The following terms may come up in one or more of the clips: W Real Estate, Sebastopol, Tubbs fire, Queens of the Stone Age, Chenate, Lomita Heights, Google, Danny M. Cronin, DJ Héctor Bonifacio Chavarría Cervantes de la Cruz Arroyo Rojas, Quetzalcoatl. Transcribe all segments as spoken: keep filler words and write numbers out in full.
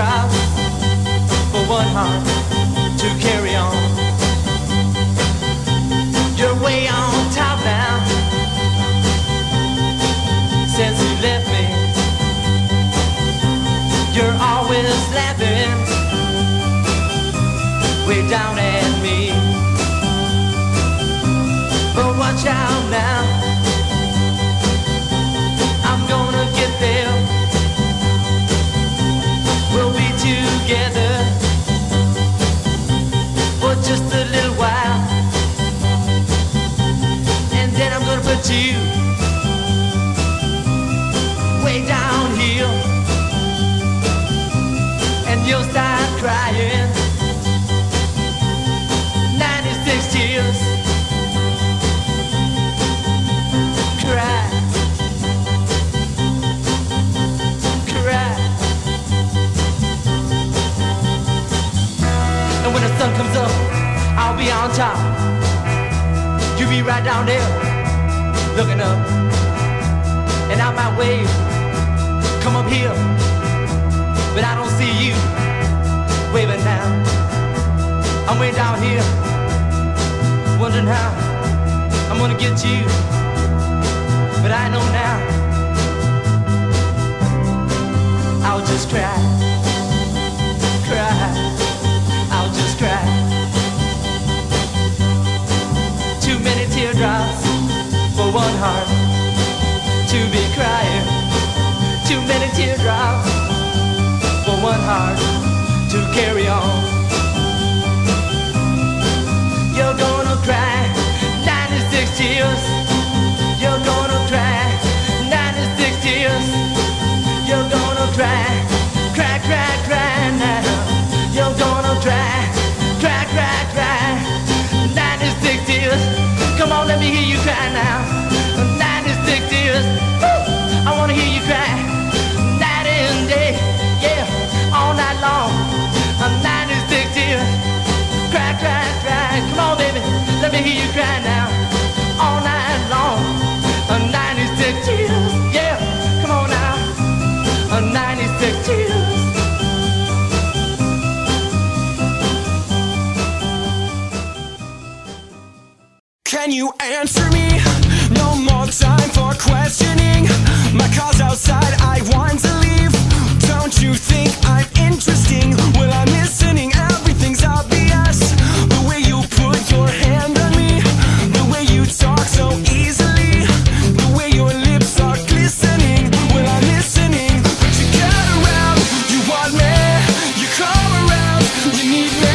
drive for one heart to carry on. You're way on top now since you left me. You're always laughing way down at me. But watch out now, I'm gonna get there. We'll be together for just a little while, and then I'm gonna put you way down here, and you'll start crying. Ninety-six tears, cry. Sun comes up, I'll be on top. You be right down there, looking up, and I might wave, come up here, but I don't see you waving now. I'm way down here, wondering how I'm gonna get you, but I know now. I'll just cry, cry. I'll just cry. Too many teardrops for one heart to be crying. Too many teardrops for one heart to carry on. You're gonna cry ninety-six tears. You're gonna cry ninety-six tears. You're gonna cry, cry, cry, cry now. You're gonna cry, cry, cry, cry. Ninety-six tears, come on, let me hear you cry now. Ninety-six tears, woo! I wanna hear you cry, night and day, yeah, all night long. Ninety-six tears, cry, cry, cry. Come on, baby, let me hear you cry now, all night long. Ninety-six tears, yeah, come on now. Ninety-six tears. Can you answer me? No more time for questioning. My car's outside, I want to leave. Don't you think I'm interesting? Well, I'm listening, everything's obvious. The way you put your hand on me, the way you talk so easily, the way your lips are glistening. Well, I'm listening, but you get around. You want me, you come around, you need me,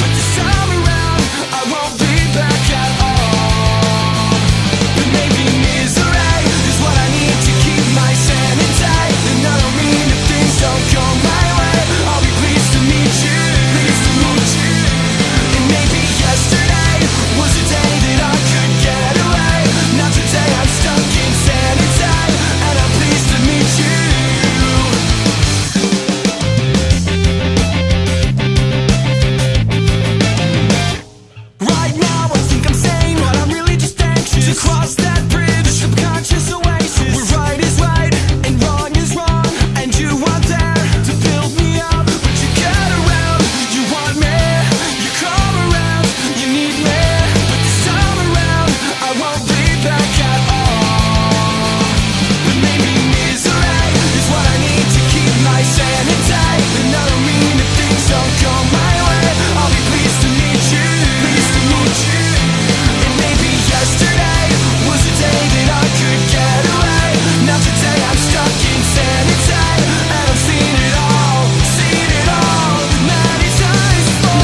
but this time around, I won't be back at all. I've seen it all, seen it all, now it's time for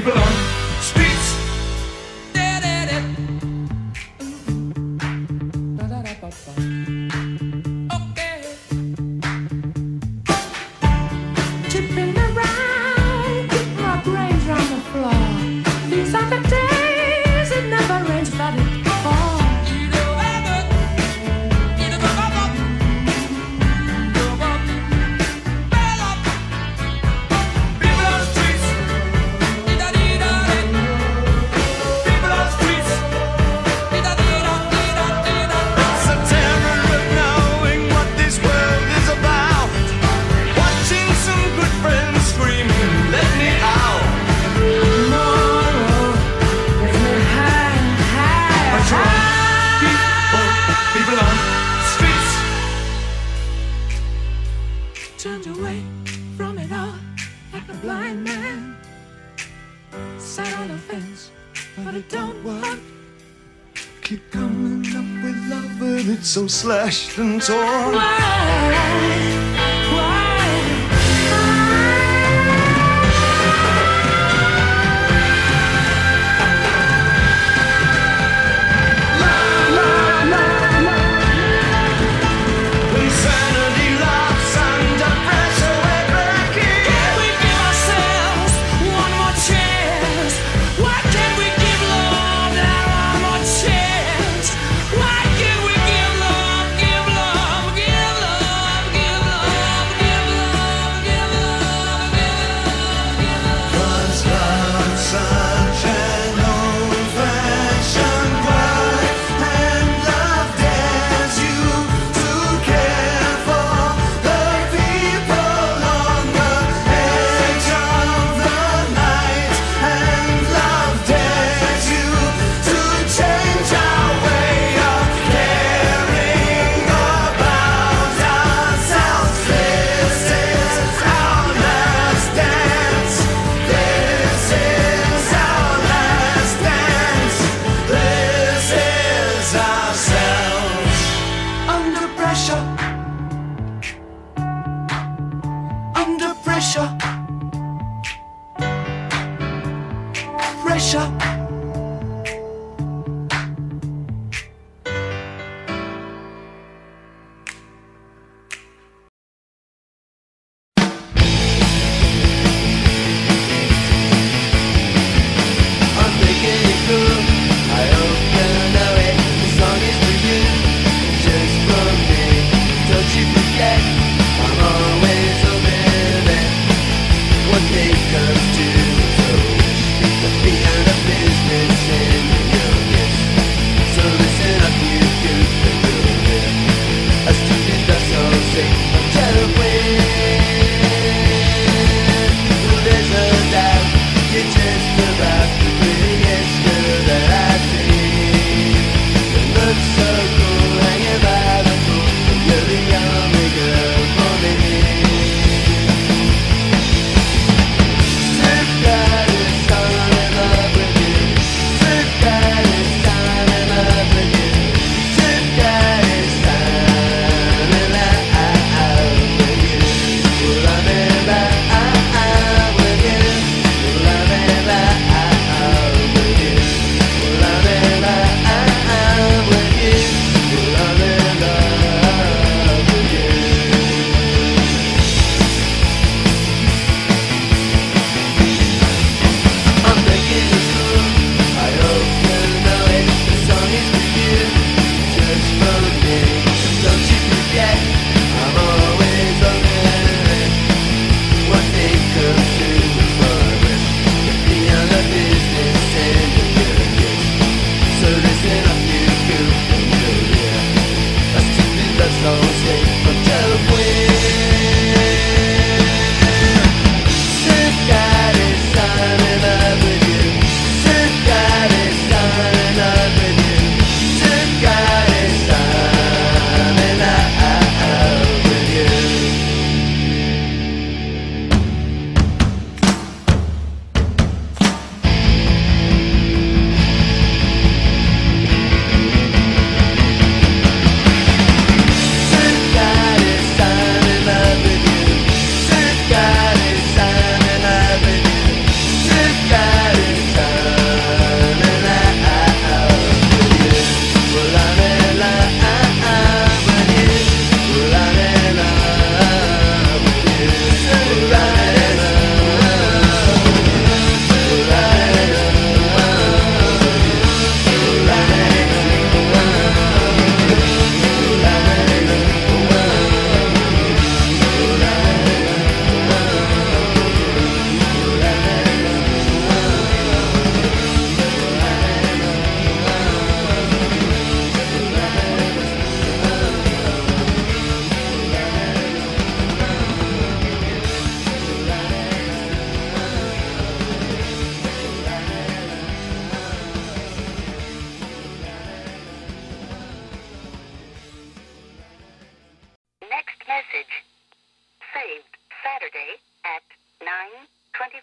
people on streets. Okay. Tipping around, keep my brains on the floor. These are the days it never rains, but it falls. People on streets. People on streets. It's a terror of knowing what this world is about. Watching some good friends screaming, let me out. Tomorrow is a high, high, high. People on streets. Turned away from it all like a blind man. Sat on a fence, but it don't work. Keep coming up with love, but it's so slashed and torn. Insanity laughs under pressure, we're breaking. Can we give ourselves one more chance? Why can't we give love now one more chance? Why can't we give love, give love, give love, give love, give love, give love, give love? Cause love's such an old-fashioned word, and love dares you to care for the people on the edge of the night. And love dares you to change our way of caring about ourselves. This is our last dance. This is our last dance. This is ourselves. Under pressure. Under pressure. Pressure. I'm thinking it through. I hope that I know it. The song is for you, it's just for me. Don't you forget, I'm always open. And what they comes to, so the fear of it.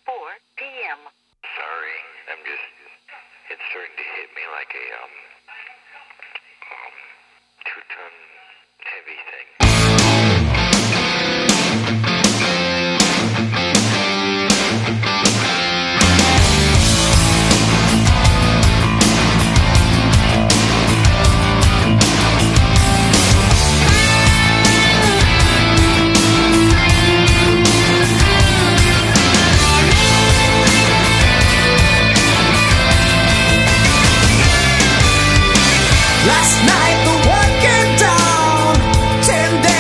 four p m Sorry, I'm just, it's starting to hit me like a, um, um, two-ton heavy thing. Last night the world came down, ten days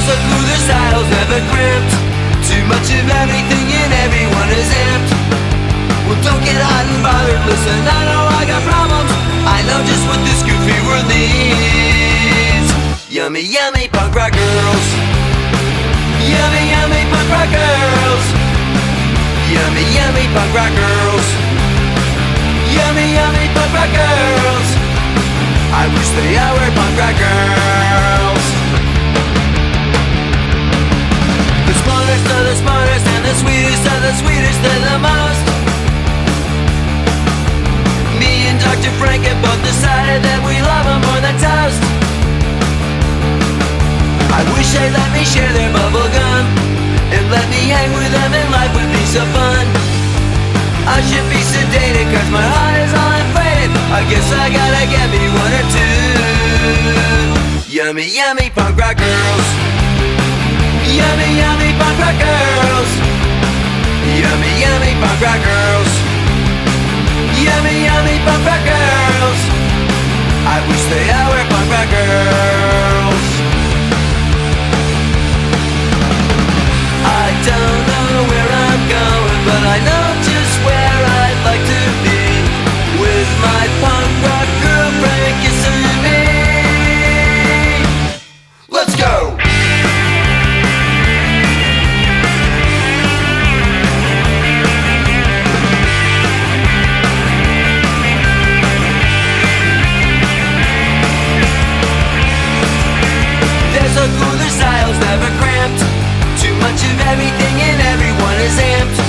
wrestle through the saddles, never crimped. Too much of everything and everyone is amped. Well, don't get hot and bothered, listen, I know I got problems. I know just what this goofy world needs. Yummy, yummy punk rock girls. Yummy, yummy punk rock girls. Yummy, yummy punk rock girls. Yummy, yummy punk rock girls. I wish they all were punk rock girls. The smartest are the smartest, and the sweetest are the sweetest and the most. Me and Doctor Frank have both decided that we love them more than toast. I wish they'd let me share their bubble gum, and let me hang with them, and life would be so fun. I should be sedated, cause my heart is all inflated. I guess I gotta get me one or two. Yummy, yummy punk rock girls. Yummy, yummy punk rock girls. Yummy, yummy punk rock girls. Yummy, yummy punk rock girls. I wish they all were punk rock girls. I don't know where I'm going, but I know just where I'd like to be, with my punk rock girlfriend kissing me. Let's go! There's a glue the styles never cramped. Too much of everything and everyone is amped.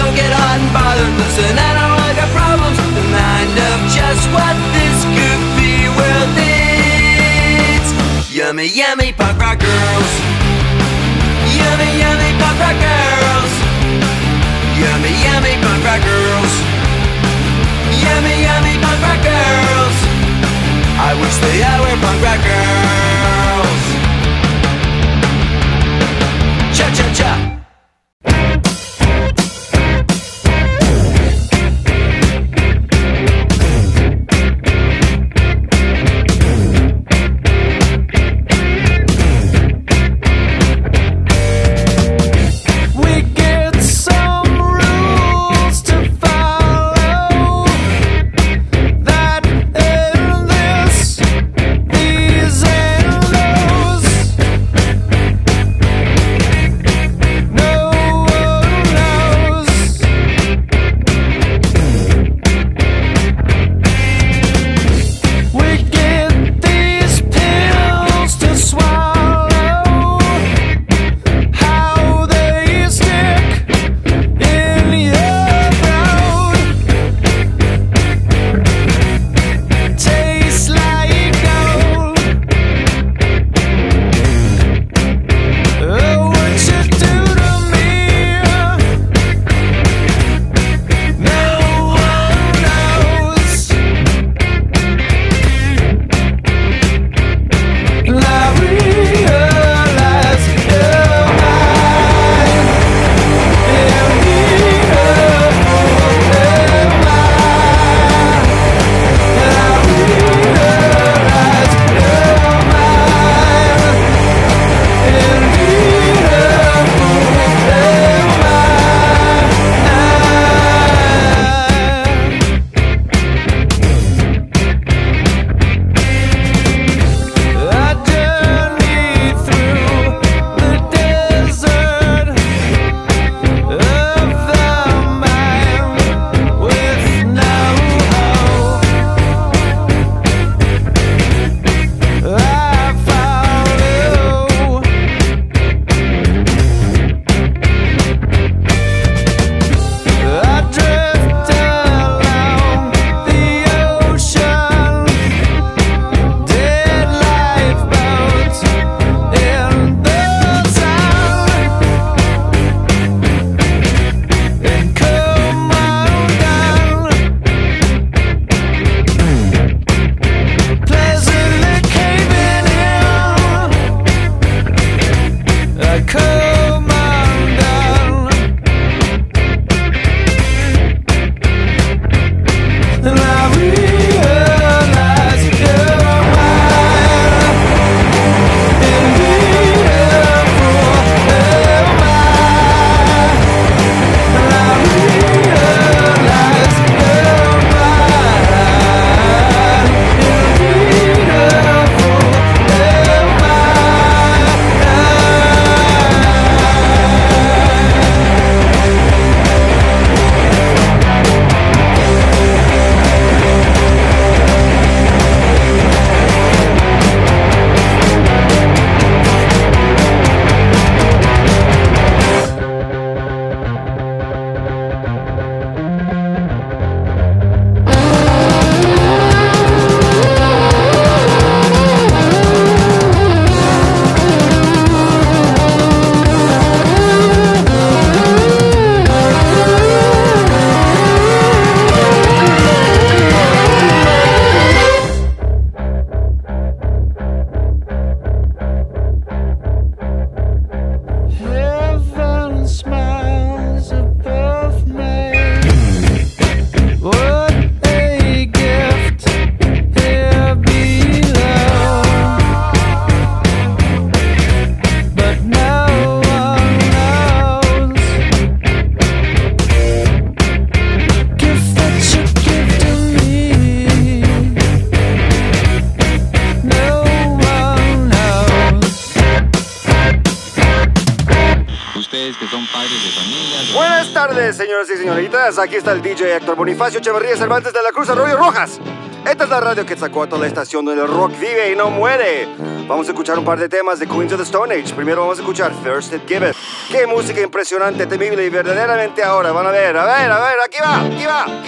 Don't get hot and bothered, listen, I know I got problems, and I know just what this goofy world needs. Yummy, yummy punk rock girls. Yummy, yummy punk rock girls. Yummy, yummy punk rock girls. Yummy, yummy punk rock girls. I wish they all were punk rock girls. Cha-cha-cha. Is señoras y señoritas, aquí está el D J Héctor Bonifacio Chavarría Cervantes de la Cruz Arroyo Rojas. Esta es la radio Quetzalcoatl, la estación donde el rock vive y no muere. Vamos a escuchar un par de temas de Queens of the Stone Age. Primero vamos a escuchar First It Give It. Qué música impresionante, temible y verdaderamente ahora. Van a ver, a ver, a ver, aquí va, aquí va.